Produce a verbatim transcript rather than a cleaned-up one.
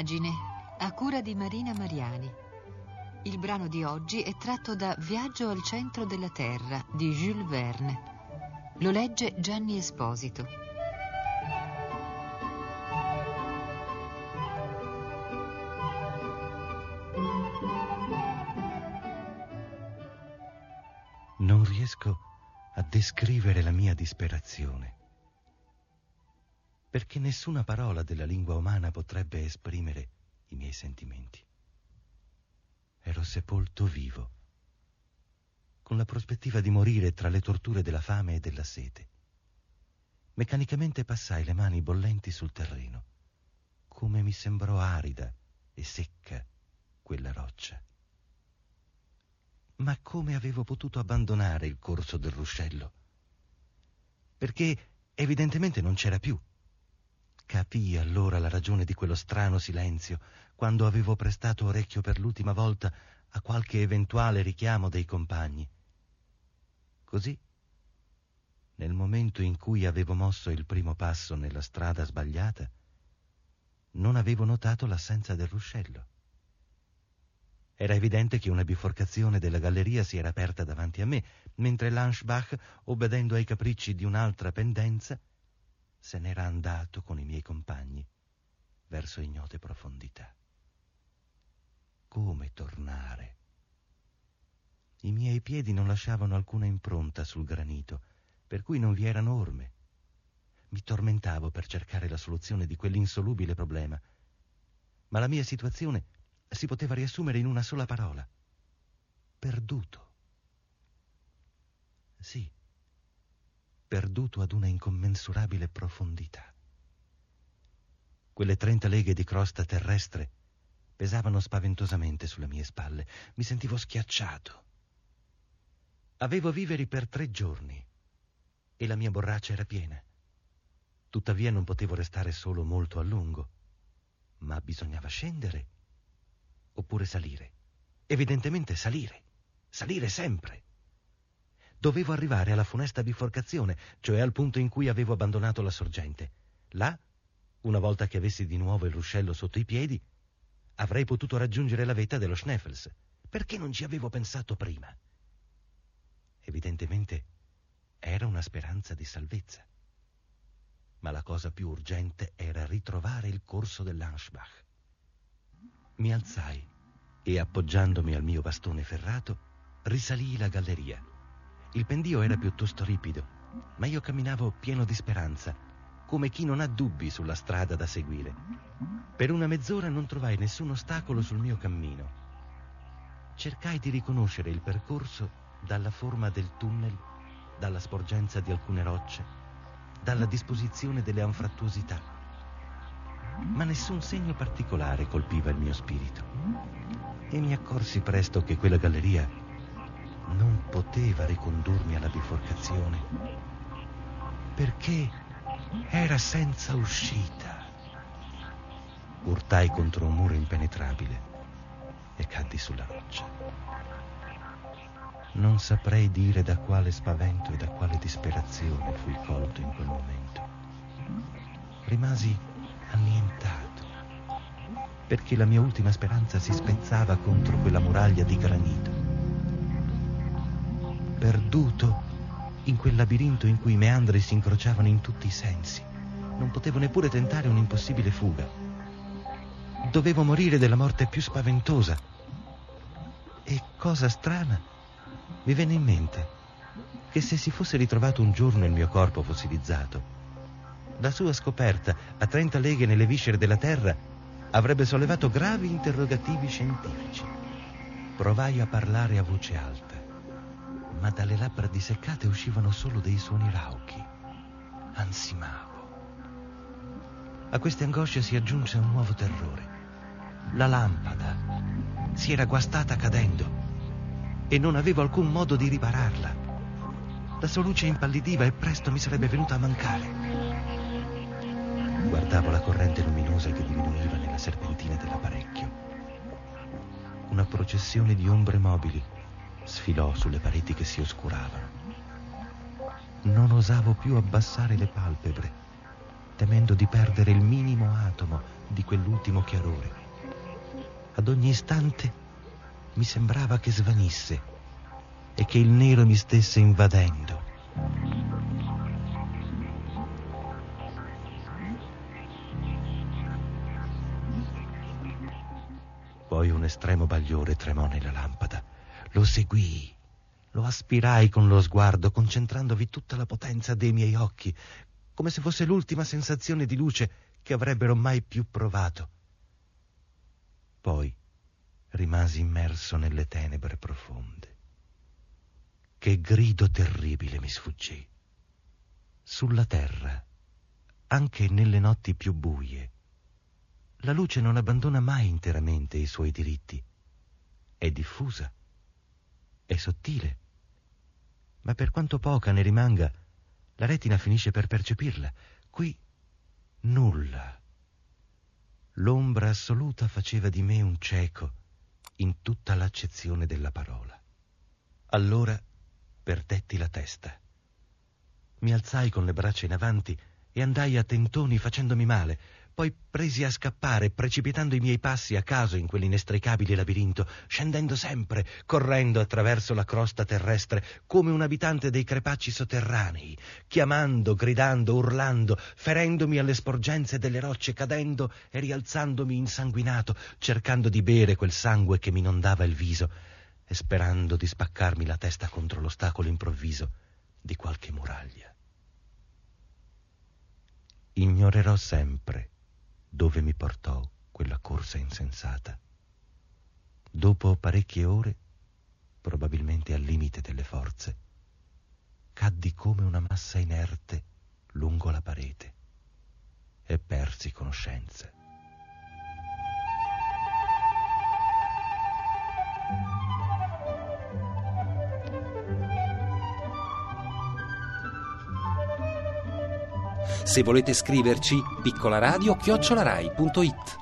Pagine, a cura di Marina Mariani. Il brano di oggi è tratto da Viaggio al centro della Terra di Jules Verne. Lo legge Gianni Esposito. Non riesco a descrivere la mia disperazione, perché nessuna parola della lingua umana potrebbe esprimere i miei sentimenti. Ero sepolto vivo, con la prospettiva di morire tra le torture della fame e della sete. Meccanicamente passai le mani bollenti sul terreno. Come mi sembrò arida e secca quella roccia. Ma come avevo potuto abbandonare il corso del ruscello? Perché evidentemente non c'era più. Capii allora la ragione di quello strano silenzio, quando avevo prestato orecchio per l'ultima volta a qualche eventuale richiamo dei compagni. Così, nel momento in cui avevo mosso il primo passo nella strada sbagliata, non avevo notato l'assenza del ruscello. Era evidente che una biforcazione della galleria si era aperta davanti a me, mentre l'Hansbach, obbedendo ai capricci di un'altra pendenza, se n'era andato con i miei compagni verso ignote profondità. Come tornare? I miei piedi non lasciavano alcuna impronta sul granito, per cui non vi erano orme. Mi tormentavo per cercare la soluzione di quell'insolubile problema, ma la mia situazione si poteva riassumere in una sola parola: perduto. Sì, perduto ad una incommensurabile profondità. Quelle trenta leghe di crosta terrestre pesavano spaventosamente sulle mie spalle. Mi sentivo schiacciato. Avevo viveri per tre giorni e la mia borraccia era piena. Tuttavia non potevo restare solo molto a lungo, ma bisognava scendere oppure salire. Evidentemente salire, salire sempre. Dovevo arrivare alla funesta biforcazione, cioè al punto in cui avevo abbandonato la sorgente. Là, una volta che avessi di nuovo il ruscello sotto i piedi, avrei potuto raggiungere la vetta dello Schneffels. Perché non ci avevo pensato prima? Evidentemente era una speranza di salvezza. Ma la cosa più urgente era ritrovare il corso dell'Hansbach. Mi alzai e, appoggiandomi al mio bastone ferrato, risalii la galleria. Il pendio era piuttosto ripido, ma io camminavo pieno di speranza, come chi non ha dubbi sulla strada da seguire. Per una mezz'ora non trovai nessun ostacolo sul mio cammino. Cercai di riconoscere il percorso dalla forma del tunnel, dalla sporgenza di alcune rocce, dalla disposizione delle anfrattuosità. Ma nessun segno particolare colpiva il mio spirito, e mi accorsi presto che quella galleria non poteva ricondurmi alla biforcazione, perché era senza uscita. Urtai contro un muro impenetrabile e caddi sulla roccia. Non saprei dire da quale spavento e da quale disperazione fui colto in quel momento. Rimasi annientato, perché la mia ultima speranza si spezzava contro quella muraglia di granito. Perduto in quel labirinto in cui i meandri si incrociavano in tutti i sensi, non potevo neppure tentare un'impossibile fuga. Dovevo morire della morte più spaventosa. E, cosa strana, mi venne in mente che se si fosse ritrovato un giorno il mio corpo fossilizzato, la sua scoperta a trenta leghe nelle viscere della terra avrebbe sollevato gravi interrogativi scientifici. Provai a parlare a voce alta, ma dalle labbra disseccate uscivano solo dei suoni rauchi. Ansimavo. A queste angosce si aggiunse un nuovo terrore. La lampada si era guastata cadendo e non avevo alcun modo di ripararla. La sua luce impallidiva e presto mi sarebbe venuta a mancare. Guardavo la corrente luminosa che diminuiva nella serpentina dell'apparecchio. Una processione di ombre mobili sfilò sulle pareti che si oscuravano. Non osavo più abbassare le palpebre temendo di perdere il minimo atomo di quell'ultimo chiarore. Ad ogni istante mi sembrava che svanisse e che il nero mi stesse invadendo. Poi un estremo bagliore tremò nella lampada. Lo seguii, lo aspirai con lo sguardo, concentrandovi tutta la potenza dei miei occhi, come se fosse l'ultima sensazione di luce che avrebbero mai più provato. Poi rimasi immerso nelle tenebre profonde. Che grido terribile mi sfuggì. Sulla terra, anche nelle notti più buie, la luce non abbandona mai interamente i suoi diritti. È diffusa, è sottile, ma per quanto poca ne rimanga, la retina finisce per percepirla. Qui nulla. L'ombra assoluta faceva di me un cieco in tutta l'accezione della parola. Allora perdetti la testa. Mi alzai con le braccia in avanti e andai a tentoni facendomi male, poi presi a scappare, precipitando i miei passi a caso in quell'inestricabile labirinto, scendendo sempre, correndo attraverso la crosta terrestre come un abitante dei crepacci sotterranei, chiamando, gridando, urlando, ferendomi alle sporgenze delle rocce, cadendo e rialzandomi insanguinato, cercando di bere quel sangue che mi inondava il viso e sperando di spaccarmi la testa contro l'ostacolo improvviso di qualche muraglia. Ignorerò sempre dove mi portò quella corsa insensata. Dopo parecchie ore, probabilmente al limite delle forze, caddi come una massa inerte lungo la parete e persi conoscenza. Se volete scriverci, piccolaradio chiocciola rai punto it.